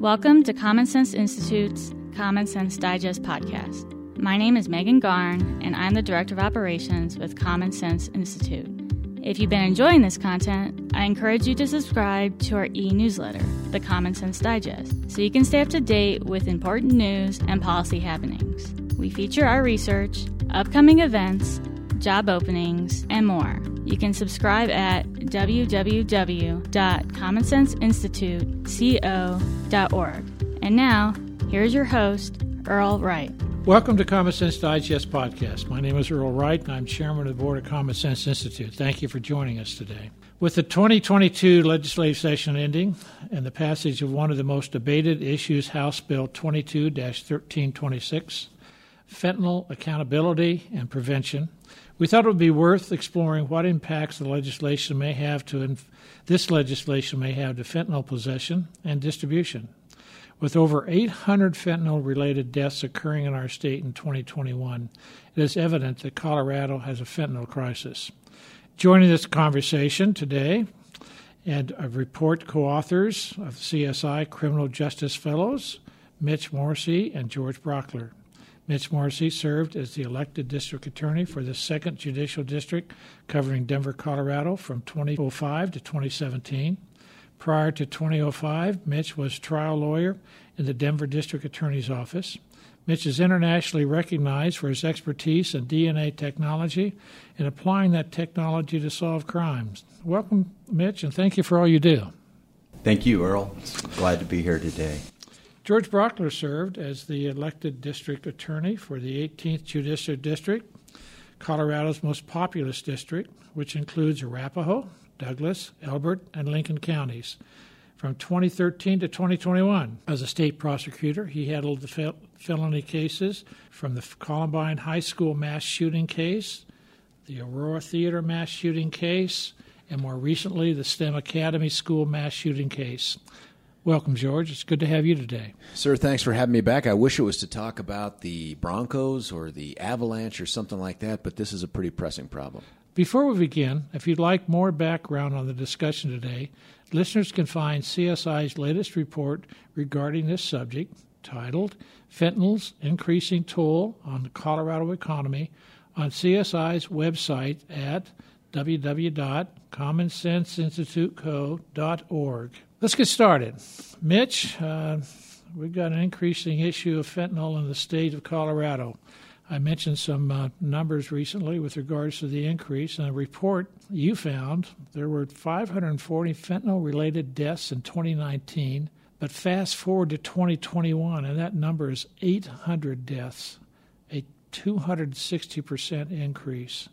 Welcome to Common Sense Institute's Common Sense Digest podcast. My name is Megan Garn, and I'm the Director of Operations with Common Sense Institute. If you've been enjoying this content, I encourage you to subscribe to our e-newsletter, The Common Sense Digest, so you can stay up to date with important news and policy happenings. We feature our research, upcoming events, job openings, and more. You can subscribe at www.commonsenseinstituteco.org. And now, here's your host, Earl Wright. Welcome to Common Sense Digest Podcast. My name is Earl Wright, and I'm chairman of the board of Common Sense Institute. Thank you for joining us today. With the 2022 legislative session ending and the passage of one of the most debated issues, House Bill 22-1326, fentanyl accountability and prevention, we thought it would be worth exploring what impacts the legislation may have to fentanyl possession and distribution. With over 800 fentanyl-related deaths occurring in our state in 2021, it is evident that Colorado has a fentanyl crisis. Joining this conversation today, and report co-authors of CSI Criminal Justice Fellows, Mitch Morrissey and George Brockler. Mitch Morrissey served as the elected district attorney for the 2nd Judicial District covering Denver, Colorado from 2005 to 2017. Prior to 2005, Mitch was trial lawyer in the Denver District Attorney's Office. Mitch is internationally recognized for his expertise in DNA technology and applying that technology to solve crimes. Welcome, Mitch, and thank you for all you do. Thank you, Earl. Glad to be here today. George Brockler served as the elected district attorney for the 18th Judicial District, Colorado's most populous district, which includes Arapahoe, Douglas, Elbert, and Lincoln counties. From 2013 to 2021, as a state prosecutor, he handled the felony cases from the Columbine High School mass shooting case, the Aurora Theater mass shooting case, and more recently, the STEM Academy School mass shooting case. Welcome, George. It's good to have you today. Sir, thanks for having me back. I wish it was to talk about the Broncos or the Avalanche or something like that, but this is a pretty pressing problem. Before we begin, if you'd like more background on the discussion today, listeners can find CSI's latest report regarding this subject, titled Fentanyl's Increasing Toll on the Colorado Economy, on CSI's website at www.commonsenseinstituteco.org. Let's get started. Mitch, we've got an increasing issue of fentanyl in the state of Colorado. I mentioned some numbers recently with regards to the increase. In a report you found, there were 540 fentanyl-related deaths in 2019, but fast forward to 2021, and that number is 800 deaths, a 260% increase.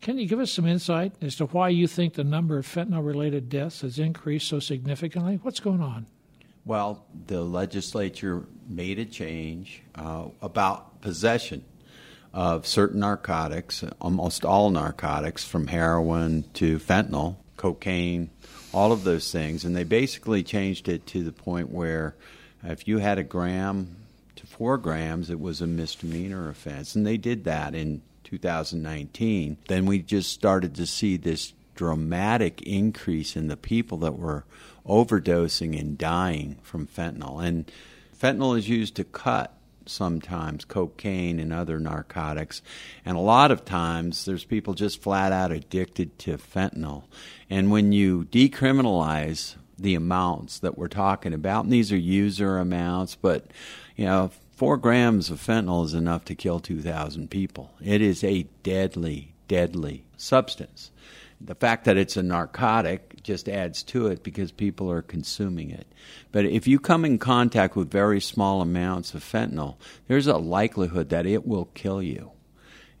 Can you give us some insight as to why you think the number of fentanyl-related deaths has increased so significantly? What's going on? Well, the legislature made a change about possession of certain narcotics, almost all narcotics, from heroin to fentanyl, cocaine, all of those things. And they basically changed it to the point where if you had a gram to 4 grams, it was a misdemeanor offense. And they did that in 2019, then we just started to see this dramatic increase in the people that were overdosing and dying from fentanyl. And fentanyl is used to cut sometimes cocaine and other narcotics. And a lot of times there's people just flat out addicted to fentanyl. And when you decriminalize the amounts that we're talking about, and these are user amounts, but, you know, 4 grams of fentanyl is enough to kill 2,000 people. It is a deadly, deadly substance. The fact that it's a narcotic just adds to it because people are consuming it. But if you come in contact with very small amounts of fentanyl, there's a likelihood that it will kill you.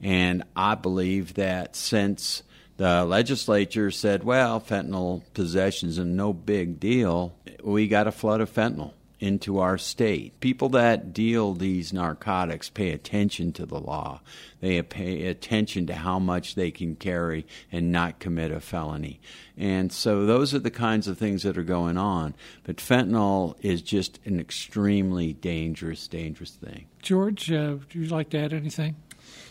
And I believe that since the legislature said, well, fentanyl possession's a no big deal, we got a flood of fentanyl into our state. People that deal these narcotics pay attention to the law. They pay attention to how much they can carry and not commit a felony. And so those are the kinds of things that are going on. But fentanyl is just an extremely dangerous, dangerous thing. George, would you like to add anything?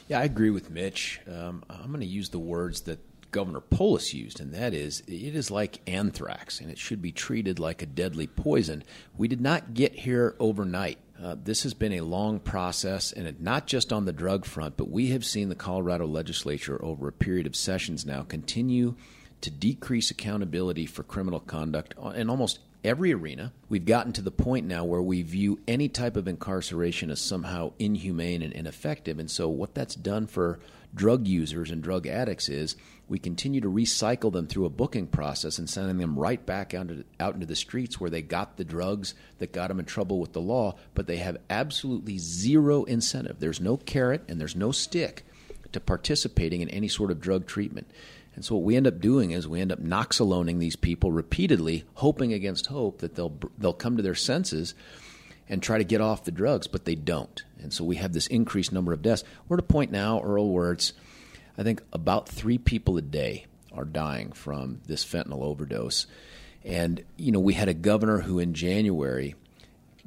Yeah, I agree with Mitch. I'm going to use the words that Governor Polis used, and that is, it is like anthrax, and it should be treated like a deadly poison. We did not get here overnight. This has been a long process, and not just on the drug front, but we have seen the Colorado legislature over a period of sessions now continue to decrease accountability for criminal conduct in almost every arena. We've gotten to the point now where we view any type of incarceration as somehow inhumane and ineffective, and so what that's done for drug users and drug addicts is we continue to recycle them through a booking process and sending them right back out into the streets where they got the drugs that got them in trouble with the law, but they have absolutely zero incentive. There's no carrot and there's no stick to participating in any sort of drug treatment. And so what we end up doing is we end up noxaloning these people repeatedly, hoping against hope that they'll come to their senses and try to get off the drugs, but they don't. And so we have this increased number of deaths. We're at a point now, Earl, where it's, I think, about 3 people a day are dying from this fentanyl overdose. And, you know, we had a governor who in January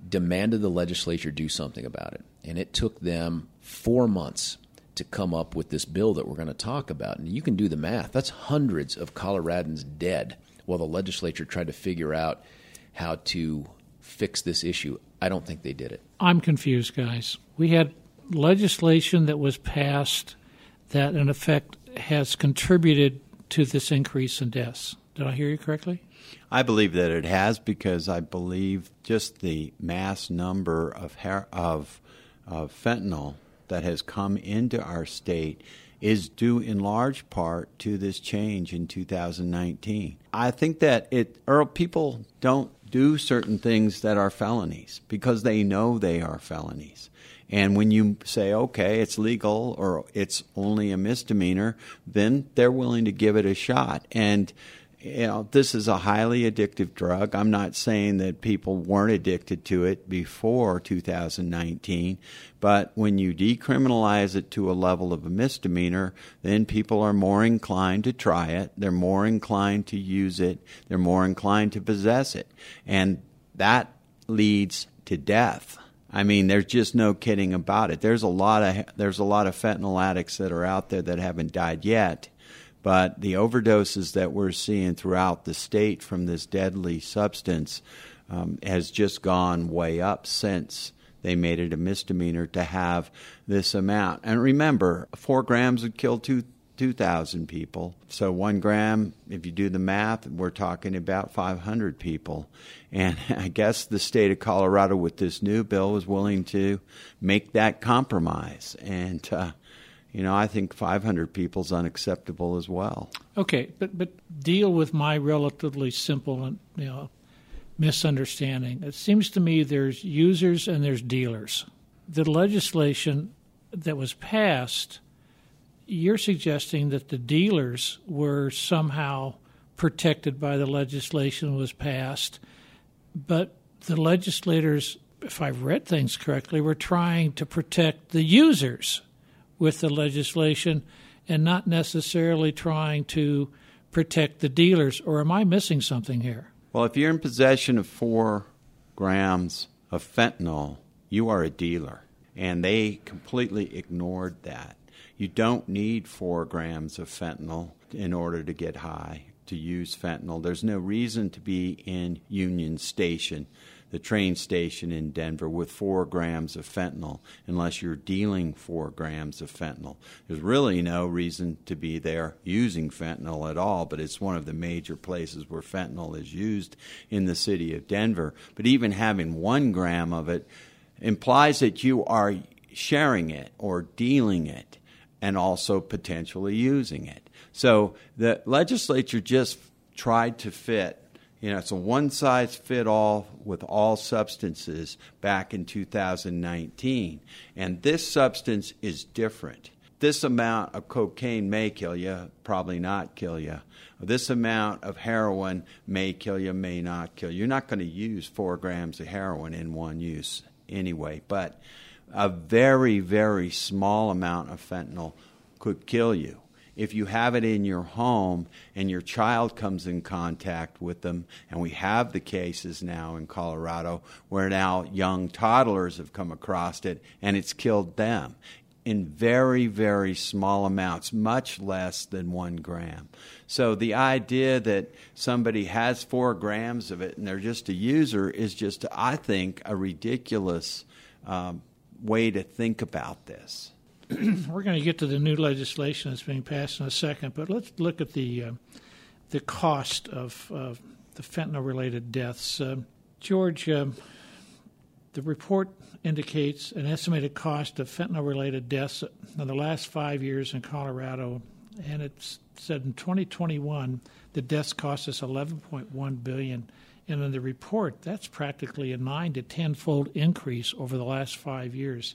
demanded the legislature do something about it. And it took them 4 months to come up with this bill that we're going to talk about. And you can do the math. That's hundreds of Coloradans dead while the legislature tried to figure out how to fix this issue. I don't think they did it. I'm confused, guys. We had legislation that was passed that, in effect, has contributed to this increase in deaths. Did I hear you correctly? I believe that it has, because I believe just the mass number of fentanyl that has come into our state is due in large part to this change in 2019. I think that people don't do certain things that are felonies because they know they are felonies. And when you say, okay, it's legal or it's only a misdemeanor, then they're willing to give it a shot. And, you know, this is a highly addictive drug. I'm not saying that people weren't addicted to it before 2019, but when you decriminalize it to a level of a misdemeanor, then people are more inclined to try it. They're more inclined to use it. They're more inclined to possess it. And that leads to death. I mean, there's just no kidding about it. There's a lot of fentanyl addicts that are out there that haven't died yet. But the overdoses that we're seeing throughout the state from this deadly substance has just gone way up since they made it a misdemeanor to have this amount. And remember, 4 grams would kill 2,000 people. So 1 gram, if you do the math, we're talking about 500 people. And I guess the state of Colorado with this new bill was willing to make that compromise. And you know, I think 500 people is unacceptable as well. Okay, but deal with my relatively simple and, you know, misunderstanding. It seems to me there's users and there's dealers. The legislation that was passed, you're suggesting that the dealers were somehow protected by the legislation that was passed, but the legislators, if I've read things correctly, were trying to protect the users with the legislation and not necessarily trying to protect the dealers, or am I missing something here? Well, if you're in possession of 4 grams of fentanyl, you are a dealer, and they completely ignored that. You don't need 4 grams of fentanyl in order to get high, to use fentanyl. There's no reason to be in Union Station, the train station in Denver, with 4 grams of fentanyl, unless you're dealing 4 grams of fentanyl. There's really no reason to be there using fentanyl at all, but it's one of the major places where fentanyl is used in the city of Denver. But even having 1 gram of it implies that you are sharing it or dealing it and also potentially using it. So the legislature just tried to fit, you know, it's a one-size-fit-all with all substances back in 2019. And this substance is different. This amount of cocaine may kill you, probably not kill you. This amount of heroin may kill you, may not kill you. You're not going to use 4 grams of heroin in one use anyway. But a very, very small amount of fentanyl could kill you. If you have it in your home and your child comes in contact with them, and we have the cases now in Colorado where now young toddlers have come across it and it's killed them, in very, very small amounts, much less than 1 gram. So the idea that somebody has 4 grams of it and they're just a user is just, I think, a ridiculous way to think about this. We're going to get to the new legislation that's being passed in a second, but let's look at the cost of the fentanyl-related deaths. George, the report indicates an estimated cost of fentanyl-related deaths in the last 5 years in Colorado, and it said in 2021 the deaths cost us $11.1 billion. And in the report, that's practically a 9- to 10-fold increase over the last 5 years.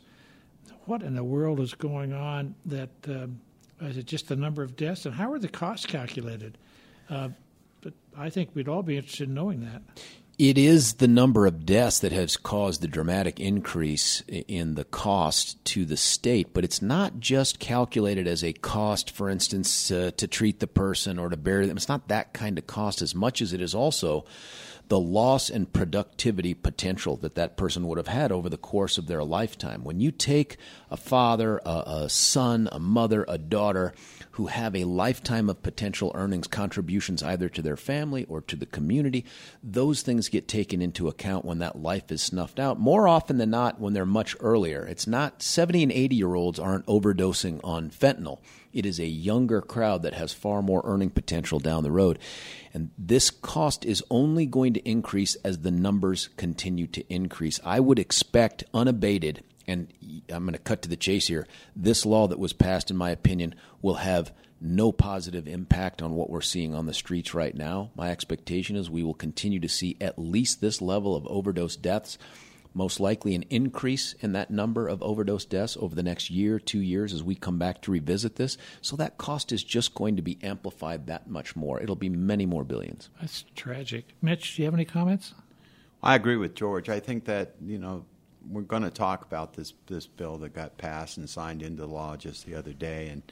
What in the world is going on? That is it just the number of deaths, and how are the costs calculated? But I think we'd all be interested in knowing that. It is the number of deaths that has caused the dramatic increase in the cost to the state, but it's not just calculated as a cost, for instance, to treat the person or to bury them. It's not that kind of cost as much as it is also the loss and productivity potential that that person would have had over the course of their lifetime. When you take a father, a son, a mother, a daughter who have a lifetime of potential earnings contributions either to their family or to the community, those things get taken into account when that life is snuffed out, more often than not when they're much earlier. It's not 70 and 80-year-olds aren't overdosing on fentanyl. It is a younger crowd that has far more earning potential down the road. And this cost is only going to increase as the numbers continue to increase. I would expect unabated, and I'm going to cut to the chase here, this law that was passed, in my opinion, will have no positive impact on what we're seeing on the streets right now. My expectation is we will continue to see at least this level of overdose deaths, most likely an increase in that number of overdose deaths over the next year, 2 years, as we come back to revisit this. So that cost is just going to be amplified that much more. It'll be many more billions. That's tragic. Mitch, do you have any comments? I agree with George. I think that, you know, we're going to talk about this bill that got passed and signed into law just the other day. And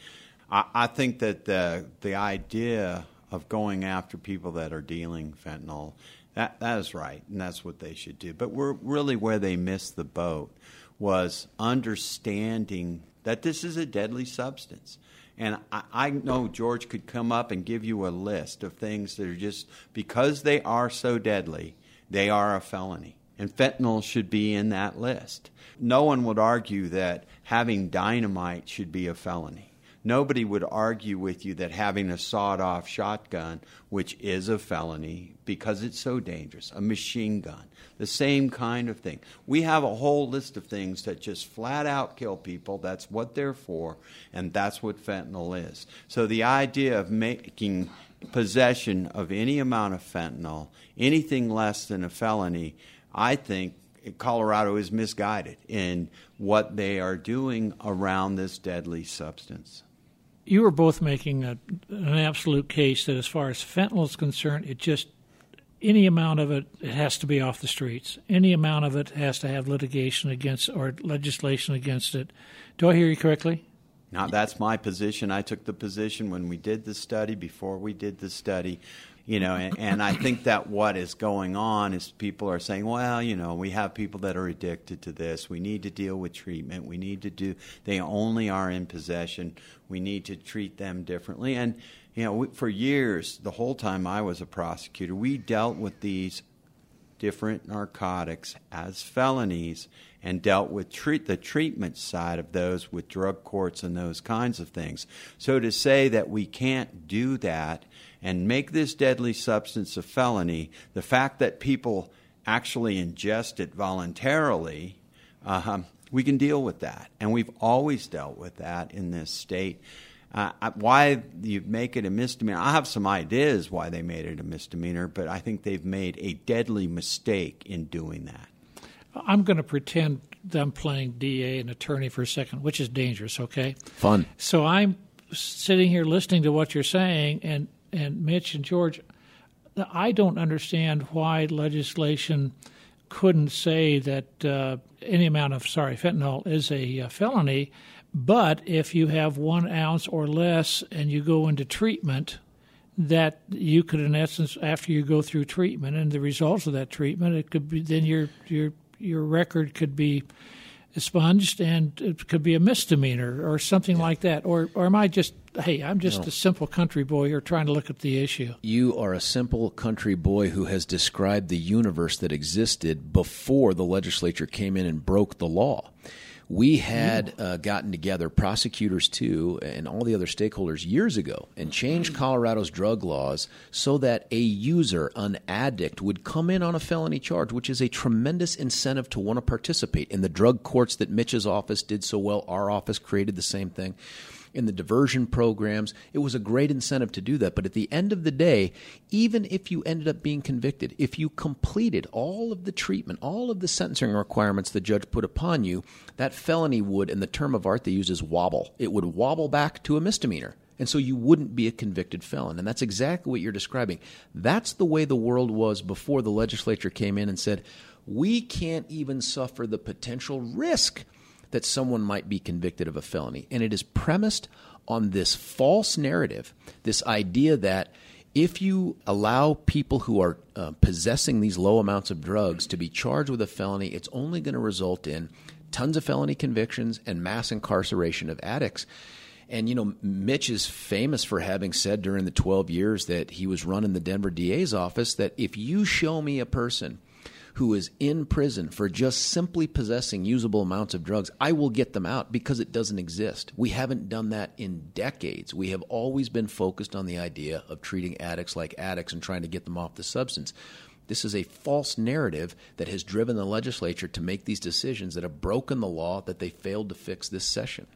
I think that the idea of going after people that are dealing fentanyl, that is right, and that's what they should do. But we're really where they missed the boat was understanding that this is a deadly substance. And I know George could come up and give you a list of things that are just, because they are so deadly, they are a felony. And fentanyl should be in that list. No one would argue that having dynamite should be a felony. Nobody would argue with you that having a sawed-off shotgun, which is a felony because it's so dangerous, a machine gun, the same kind of thing. We have a whole list of things that just flat-out kill people. That's what they're for, and that's what fentanyl is. So the idea of making possession of any amount of fentanyl anything less than a felony, I think, Colorado is misguided in what they are doing around this deadly substance. You are both making an absolute case that as far as fentanyl is concerned, it just, any amount of it, it has to be off the streets. Any amount of it has to have litigation against or legislation against it. Do I hear you correctly? Now, that's my position. I took the position when we did the study, before we did the study. You know, and I think that what is going on is people are saying, well, you know, we have people that are addicted to this. We need to deal with treatment. We need to do, they only are in possession. We need to treat them differently. And, you know, for years, the whole time I was a prosecutor, we dealt with these different narcotics as felonies and dealt with the treatment side of those with drug courts and those kinds of things. So to say that we can't do that and make this deadly substance a felony, the fact that people actually ingest it voluntarily, we can deal with that. And we've always dealt with that in this state. Why you make it a misdemeanor, I have some ideas why they made it a misdemeanor, but I think they've made a deadly mistake in doing that. I'm going to pretend that I'm playing DA and attorney for a second, which is dangerous, okay? Fun. So I'm sitting here listening to what you're saying, and Mitch and George, I don't understand why legislation couldn't say that any amount of, fentanyl is a felony, but if you have 1 ounce or less and you go into treatment, that you could, in essence, after you go through treatment and the results of that treatment, it could be then your record could be expunged, and it could be a misdemeanor or something like that? Or am I just, hey, I'm just a simple country boy here trying to look up the issue? You are a simple country boy who has described the universe that existed before the legislature came in and broke the law. We had gotten together, prosecutors too, and all the other stakeholders years ago, and changed Colorado's drug laws so that a user, an addict, would come in on a felony charge, which is a tremendous incentive to want to participate. In the drug courts that Mitch's office did so well, our office created the same thing. In the diversion programs, it was a great incentive to do that. But at the end of the day, even if you ended up being convicted, if you completed all of the treatment, all of the sentencing requirements the judge put upon you, that felony would, in the term of art they use, is wobble. It would wobble back to a misdemeanor. And so you wouldn't be a convicted felon. And that's exactly what you're describing. That's the way the world was before the legislature came in and said, we can't even suffer the potential risk that someone might be convicted of a felony. And it is premised on this false narrative, this idea that if you allow people who are possessing these low amounts of drugs to be charged with a felony, it's only going to result in tons of felony convictions and mass incarceration of addicts. And, you know, Mitch is famous for having said during the 12 years that he was running the Denver DA's office that if you show me a person who is in prison for just simply possessing usable amounts of drugs, I will get them out because it doesn't exist. We haven't done that in decades. We have always been focused on the idea of treating addicts like addicts and trying to get them off the substance. This is a false narrative that has driven the legislature to make these decisions that have broken the law that they failed to fix this session.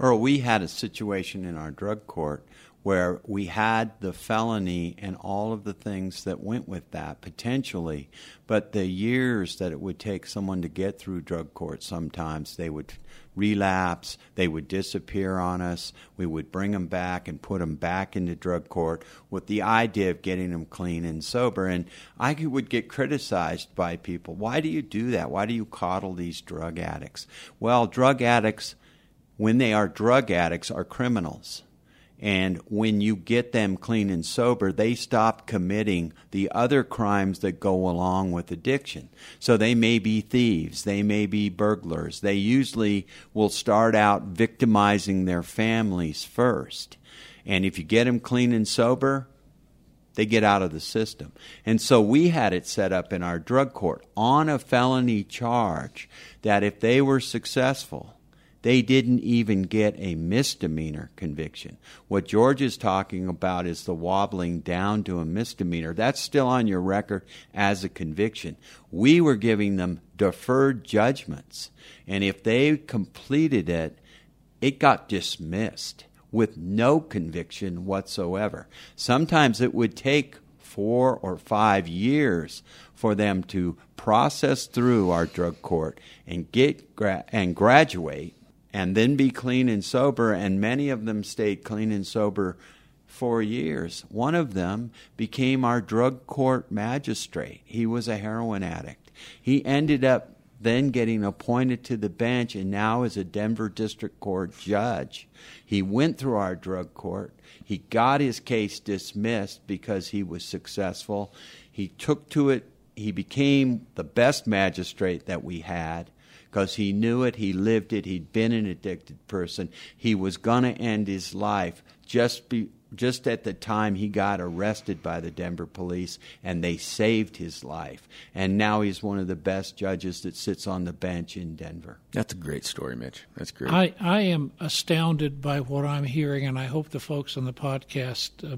Earl, we had a situation in our drug court where we had the felony and all of the things that went with that potentially, but the years that it would take someone to get through drug court, sometimes they would relapse, they would disappear on us, we would bring them back and put them back into drug court with the idea of getting them clean and sober. And I would get criticized by people, why do you do that? Why do you coddle these drug addicts? Well, drug addicts, when they are drug addicts, are criminals. And when you get them clean and sober, they stop committing the other crimes that go along with addiction. So they may be thieves. They may be burglars. They usually will start out victimizing their families first. And if you get them clean and sober, they get out of the system. And so we had it set up in our drug court on a felony charge that if they were successful, they didn't even get a misdemeanor conviction. What George is talking about is the wobbling down to a misdemeanor. That's still on your record as a conviction. We were giving them deferred judgments, and if they completed it, it got dismissed with no conviction whatsoever. Sometimes it would take 4 or 5 years for them to process through our drug court and graduate and then be clean and sober, and many of them stayed clean and sober for years. One of them became our drug court magistrate. He was a heroin addict. He ended up then getting appointed to the bench and now is a Denver District Court judge. He went through our drug court. He got his case dismissed because he was successful. He took to it. He became the best magistrate that we had, because he knew it, he lived it, he'd been an addicted person. He was going to end his life just at the time he got arrested by the Denver police, and they saved his life. And now he's one of the best judges that sits on the bench in Denver. That's a great story, Mitch. That's great. I am astounded by what I'm hearing, and I hope the folks on the podcast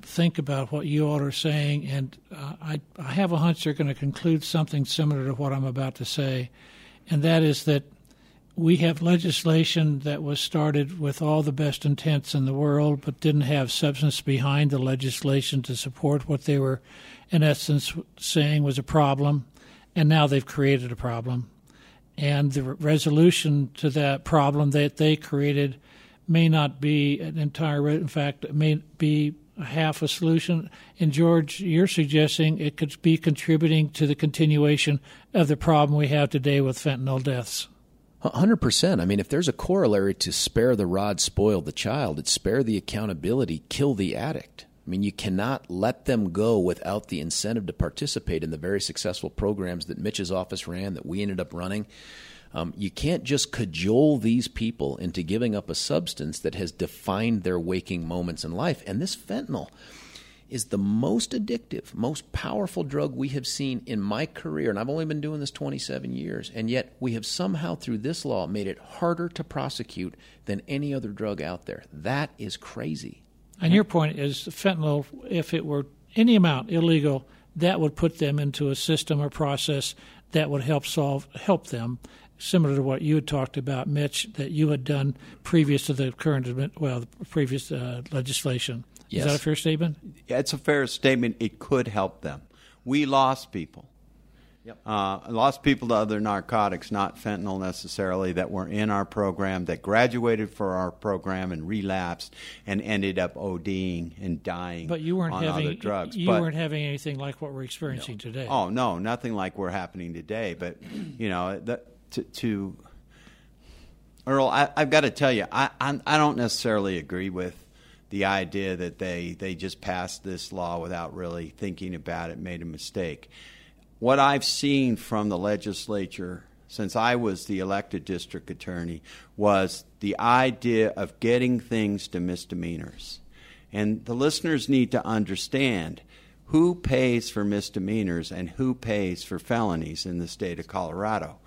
think about what you all are saying, and I have a hunch they're going to conclude something similar to what I'm about to say, and that is that we have legislation that was started with all the best intents in the world but didn't have substance behind the legislation to support what they were, in essence, saying was a problem, and now they've created a problem. And the resolution to that problem that they created may not be an entire, in fact, it may be half a solution. And, George, you're suggesting it could be contributing to the continuation of the problem we have today with fentanyl deaths. 100%. I mean, if there's a corollary to spare the rod, spoil the child, it's spare the accountability, kill the addict. I mean, you cannot let them go without the incentive to participate in the very successful programs that Mitch's office ran, that we ended up running. You can't just cajole these people into giving up a substance that has defined their waking moments in life. And this fentanyl is the most addictive, most powerful drug we have seen in my career, and I've only been doing this 27 years, and yet we have somehow, through this law, made it harder to prosecute than any other drug out there. That is crazy. And your point is fentanyl, if it were any amount illegal, that would put them into a system or process that would help them, similar to what you had talked about, Mitch, that you had done previous to the current, legislation. Yes. Is that a fair statement? It's a fair statement. It could help them. We lost people. Yep. Lost people to other narcotics, not fentanyl necessarily, that were in our program, that graduated for our program and relapsed and ended up ODing and dying on other drugs. You weren't having anything like what we're experiencing today. Oh, no, nothing like we're happening today. But, you know, Earl, I've got to tell you, I don't necessarily agree with the idea that they just passed this law without really thinking about it, made a mistake. What I've seen from the legislature since I was the elected district attorney was the idea of getting things to misdemeanors. And the listeners need to understand who pays for misdemeanors and who pays for felonies in the state of Colorado.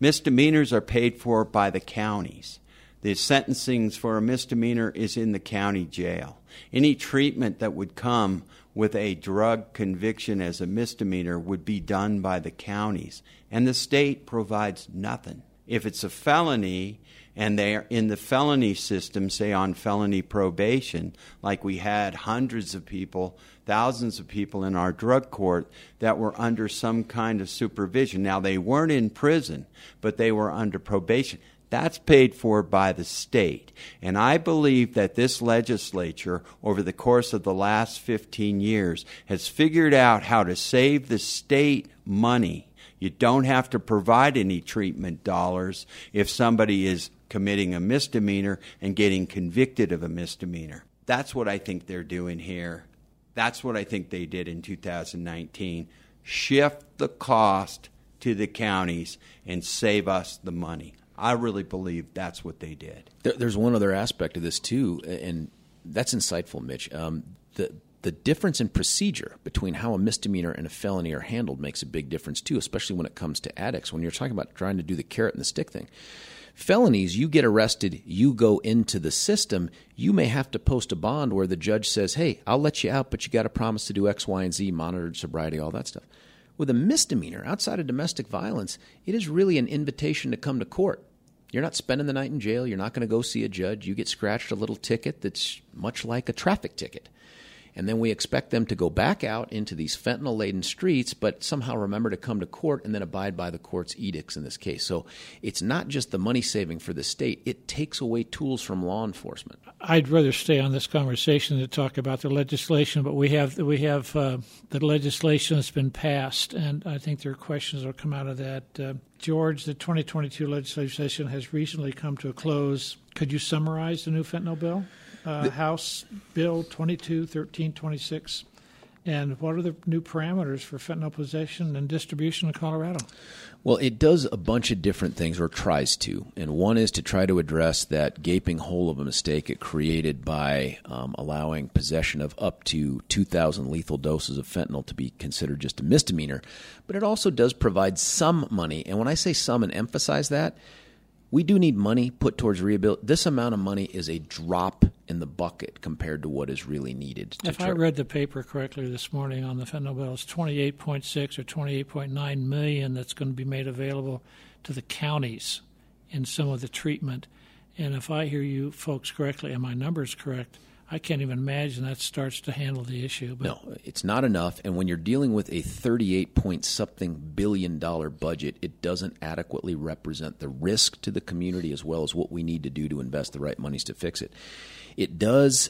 Misdemeanors are paid for by the counties. The sentencing for a misdemeanor is in the county jail. Any treatment that would come with a drug conviction as a misdemeanor would be done by the counties, and the state provides nothing. If it's a felony and they are in the felony system, say on felony probation, like we had hundreds of people, thousands of people in our drug court that were under some kind of supervision. Now, they weren't in prison, but they were under probation. That's paid for by the state. And I believe that this legislature, over the course of the last 15 years, has figured out how to save the state money. You don't have to provide any treatment dollars if somebody is committing a misdemeanor and getting convicted of a misdemeanor. That's what I think they're doing here. That's what I think they did in 2019. Shift the cost to the counties and save us the money. I really believe that's what they did. There's one other aspect of this, too, and that's insightful, Mitch. The difference in procedure between how a misdemeanor and a felony are handled makes a big difference, too, especially when it comes to addicts, when you're talking about trying to do the carrot and the stick thing. Felonies, you get arrested, you go into the system, you may have to post a bond where the judge says, hey, I'll let you out, but you got to promise to do X, Y, and Z, monitored sobriety, all that stuff. With a misdemeanor, outside of domestic violence, it is really an invitation to come to court. You're not spending the night in jail. You're not going to go see a judge. You get scratched a little ticket that's much like a traffic ticket. And then we expect them to go back out into these fentanyl-laden streets, but somehow remember to come to court and then abide by the court's edicts in this case. So it's not just the money saving for the state. It takes away tools from law enforcement. I'd rather stay on this conversation to talk about the legislation, but we have the legislation that's been passed, and I think there are questions that will come out of that. George, the 2022 legislative session has recently come to a close. Could you summarize the new fentanyl bill? House Bill 22-1326, and what are the new parameters for fentanyl possession and distribution in Colorado? Well, it does a bunch of different things, or tries to, and one is to try to address that gaping hole of a mistake it created by allowing possession of up to 2,000 lethal doses of fentanyl to be considered just a misdemeanor, but it also does provide some money, and when I say some and emphasize that, we do need money put towards rehabilitation. This amount of money is a drop in the bucket compared to what is really needed. If I read the paper correctly this morning on the fentanyl bill, it's $28.6 or $28.9 million that's going to be made available to the counties in some of the treatment. And if I hear you folks correctly and my number's correct, I can't even imagine that starts to handle the issue. But no, it's not enough. And when you're dealing with a $38-something billion budget, it doesn't adequately represent the risk to the community as well as what we need to do to invest the right monies to fix it. It does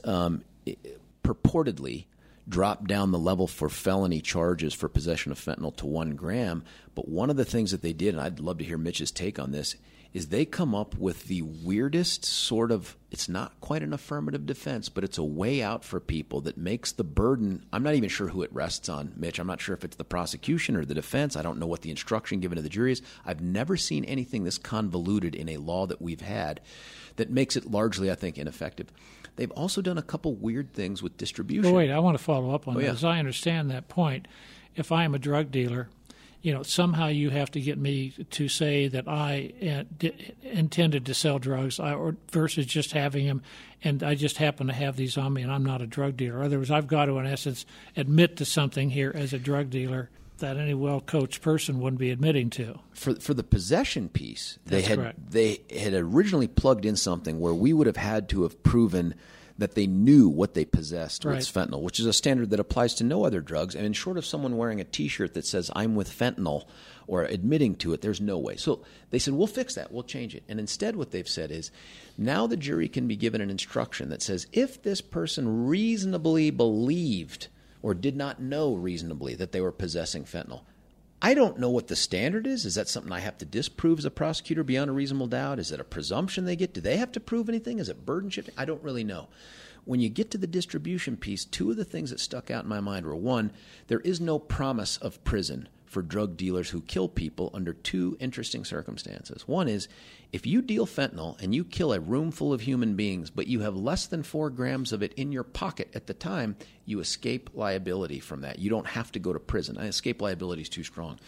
purportedly drop down the level for felony charges for possession of fentanyl to 1 gram. But one of the things that they did, and I'd love to hear Mitch's take on this, is they come up with the weirdest sort of, it's not quite an affirmative defense, but it's a way out for people that makes the burden, I'm not even sure who it rests on, Mitch. I'm not sure if it's the prosecution or the defense. I don't know what the instruction given to the jury is. I've never seen anything this convoluted in a law that we've had that makes it largely, I think, ineffective. They've also done a couple weird things with distribution. Oh, wait, I want to follow up on that. As I understand that point, if I am a drug dealer, you know, somehow you have to get me to say that I intended to sell drugs versus just having them, and I just happen to have these on me, and I'm not a drug dealer. In other words, I've got to, in essence, admit to something here as a drug dealer that any well-coached person wouldn't be admitting to. For the possession piece, they had originally plugged in something where we would have had to have proven that they knew what they possessed was fentanyl, which is a standard that applies to no other drugs. I mean, short of someone wearing a T-shirt that says, I'm with fentanyl, or admitting to it, there's no way. So they said, we'll fix that, we'll change it. And instead what they've said is, now the jury can be given an instruction that says, if this person reasonably believed or did not know reasonably that they were possessing fentanyl, I don't know what the standard is. Is that something I have to disprove as a prosecutor beyond a reasonable doubt? Is it a presumption they get? Do they have to prove anything? Is it burden shifting? I don't really know. When you get to the distribution piece, two of the things that stuck out in my mind were, one, there is no promise of prison for drug dealers who kill people under two interesting circumstances. One is, if you deal fentanyl and you kill a room full of human beings, but you have less than 4 grams of it in your pocket at the time, you escape liability from that. You don't have to go to prison. Escape liability is too strong.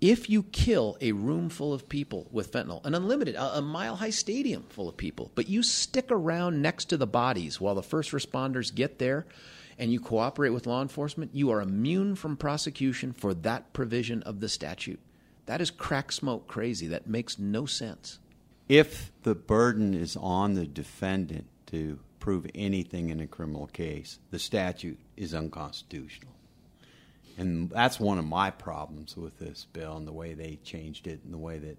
If you kill a room full of people with fentanyl, an unlimited, a mile-high stadium full of people, but you stick around next to the bodies while the first responders get there, and you cooperate with law enforcement, you are immune from prosecution for that provision of the statute. That is crack smoke crazy. That makes no sense. If the burden is on the defendant to prove anything in a criminal case, the statute is unconstitutional. And that's one of my problems with this bill and the way they changed it and the way that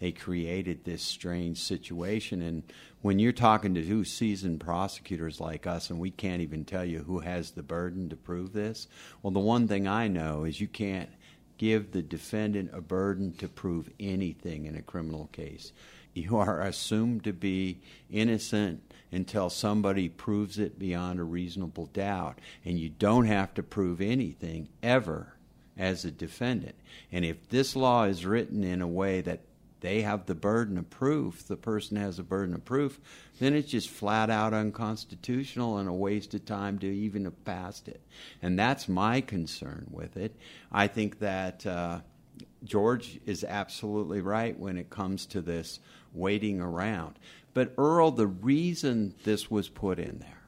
they created this strange situation. And when you're talking to two seasoned prosecutors like us and we can't even tell you who has the burden to prove this, well, the one thing I know is you can't give the defendant a burden to prove anything in a criminal case. You are assumed to be innocent until somebody proves it beyond a reasonable doubt, and you don't have to prove anything ever as a defendant. And if this law is written in a way that they have the burden of proof, the person has a burden of proof, then it's just flat out unconstitutional and a waste of time to even have passed it. And that's my concern with it. I think that George is absolutely right when it comes to this waiting around. But, Earl, the reason this was put in there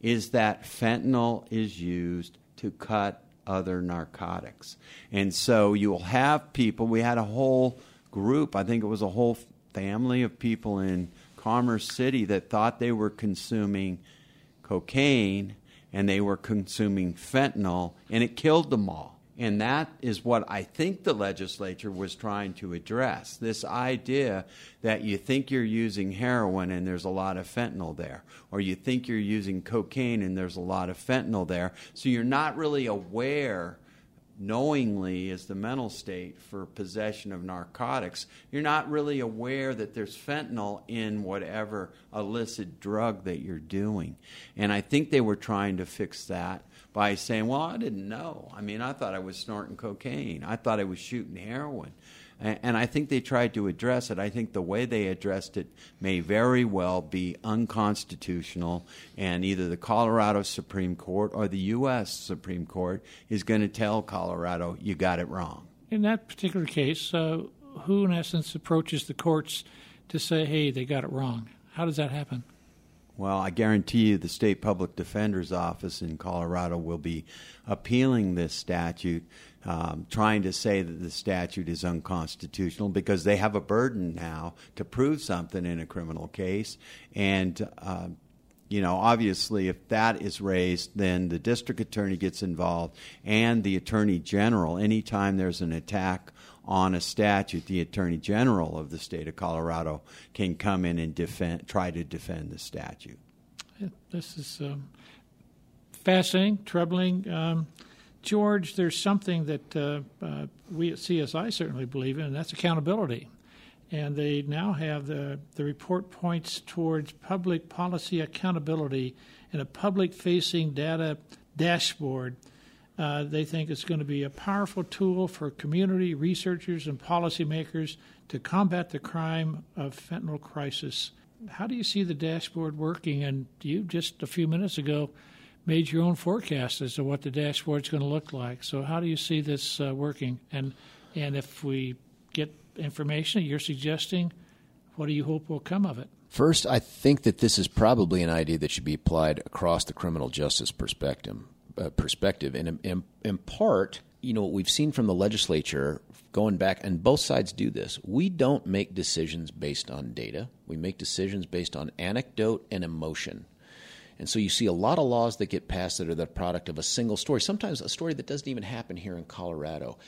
is that fentanyl is used to cut other narcotics. And so you'll have people, we had a whole group, I think it was a whole family of people in Commerce City that thought they were consuming cocaine and they were consuming fentanyl, and it killed them all. And that is what I think the legislature was trying to address, this idea that you think you're using heroin and there's a lot of fentanyl there, or you think you're using cocaine and there's a lot of fentanyl there, so you're not really aware knowingly is the mental state for possession of narcotics. You're not really aware that there's fentanyl in whatever illicit drug that you're doing. And I think they were trying to fix that by saying, well, I didn't know. I mean, I thought I was snorting cocaine. I thought I was shooting heroin. And I think they tried to address it. I think the way they addressed it may very well be unconstitutional, and either the Colorado Supreme Court or the U.S. Supreme Court is going to tell Colorado, you got it wrong. In that particular case, who in essence approaches the courts to say, hey, they got it wrong? How does that happen? Well, I guarantee you the State Public Defender's Office in Colorado will be appealing this statute, trying to say that the statute is unconstitutional because they have a burden now to prove something in a criminal case. And, you know, obviously if that is raised, then the district attorney gets involved and the attorney general. Anytime there's an attack on a statute, the Attorney General of the state of Colorado can come in and try to defend the statute. This is fascinating, troubling. George, there's something that we at CSI certainly believe in, and that's accountability. and they now have the report points towards public policy accountability and a public-facing data dashboard. They think it's going to be a powerful tool for community researchers and policymakers to combat the crime of fentanyl crisis. How do you see the dashboard working? And you just a few minutes ago made your own forecast as to what the dashboard's going to look like. So how do you see this working? And if we get information you're suggesting, what do you hope will come of it? First, I think that this is probably an idea that should be applied across the criminal justice perspective. And in part, you know, what we've seen from the legislature going back, and both sides do this, we don't make decisions based on data. We make decisions based on anecdote and emotion. And so you see a lot of laws that get passed that are the product of a single story, sometimes a story that doesn't even happen here in Colorado.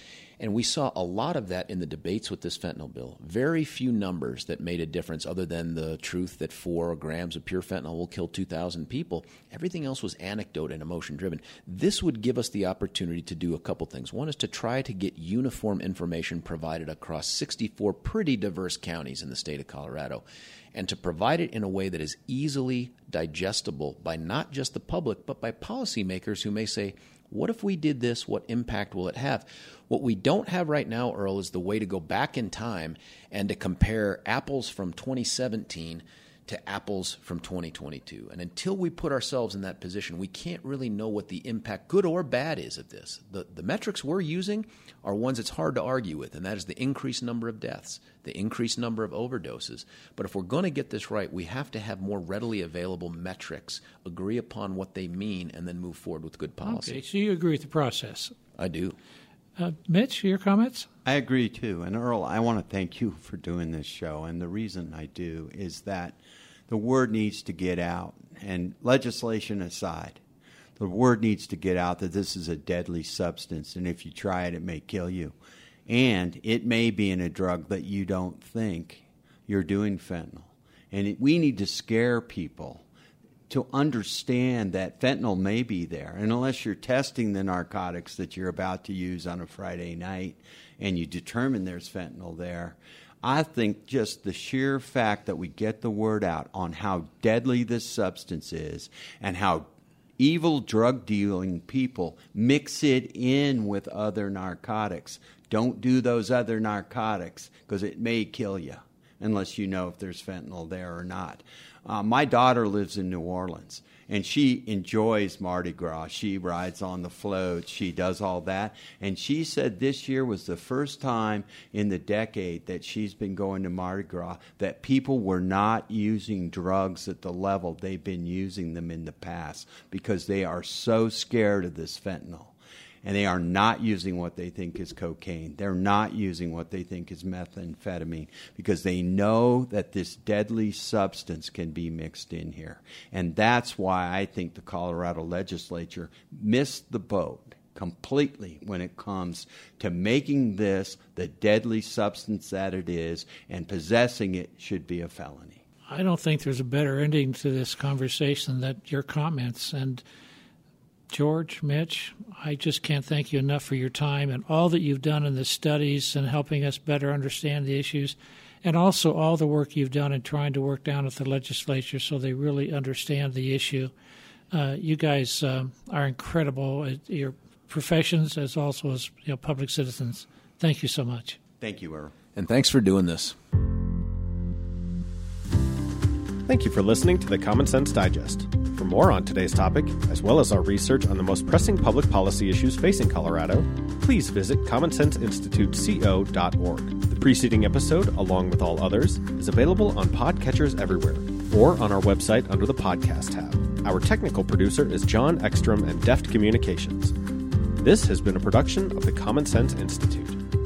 And we saw a lot of that in the debates with this fentanyl bill. Very few numbers that made a difference other than the truth that 4 grams of pure fentanyl will kill 2,000 people. Everything else was anecdote and emotion-driven. This would give us the opportunity to do a couple things. One is to try to get uniform information provided across 64 pretty diverse counties in the state of Colorado, and to provide it in a way that is easily digestible by not just the public, but by policymakers who may say, what if we did this? What impact will it have? What we don't have right now, Earl, is the way to go back in time and to compare apples from 2017 to apples from 2022. And until we put ourselves in that position, we can't really know what the impact, good or bad, is of this. The metrics we're using are ones that's hard to argue with, and that is the increased number of deaths, the increased number of overdoses. But if we're going to get this right, we have to have more readily available metrics, agree upon what they mean, and then move forward with good policy. Okay, so you agree with the process. I do. Mitch, your comments? I agree, too. And, Earl, I want to thank you for doing this show. And the reason I do is that the word needs to get out. And legislation aside, the word needs to get out that this is a deadly substance. And if you try it, it may kill you. And it may be in a drug that you don't think you're doing fentanyl. And we need to scare people to understand that fentanyl may be there. And unless you're testing the narcotics that you're about to use on a Friday night and you determine there's fentanyl there, I think just the sheer fact that we get the word out on how deadly this substance is and how evil drug-dealing people mix it in with other narcotics. Don't do those other narcotics because it may kill you unless you know if there's fentanyl there or not. My daughter lives in New Orleans, and she enjoys Mardi Gras. She rides on the float. She does all that. And she said this year was the first time in the decade that she's been going to Mardi Gras that people were not using drugs at the level they've been using them in the past because they are so scared of this fentanyl. And they are not using what they think is cocaine. They're not using what they think is methamphetamine because they know that this deadly substance can be mixed in here. And that's why I think the Colorado legislature missed the boat completely when it comes to making this the deadly substance that it is, and possessing it should be a felony. I don't think there's a better ending to this conversation than your comments. And George, Mitch, I just can't thank you enough for your time and all that you've done in the studies and helping us better understand the issues, and also all the work you've done in trying to work down at the legislature so they really understand the issue. You guys are incredible at your professions as also as public citizens. Thank you so much. Thank you, Earl. And thanks for doing this. Thank you for listening to the Common Sense Digest. For more on today's topic, as well as our research on the most pressing public policy issues facing Colorado, please visit commonsenseinstituteco.org. The preceding episode, along with all others, is available on podcatchers everywhere or on our website under the podcast tab. Our technical producer is John Ekstrom and Deft Communications. This has been a production of the Common Sense Institute.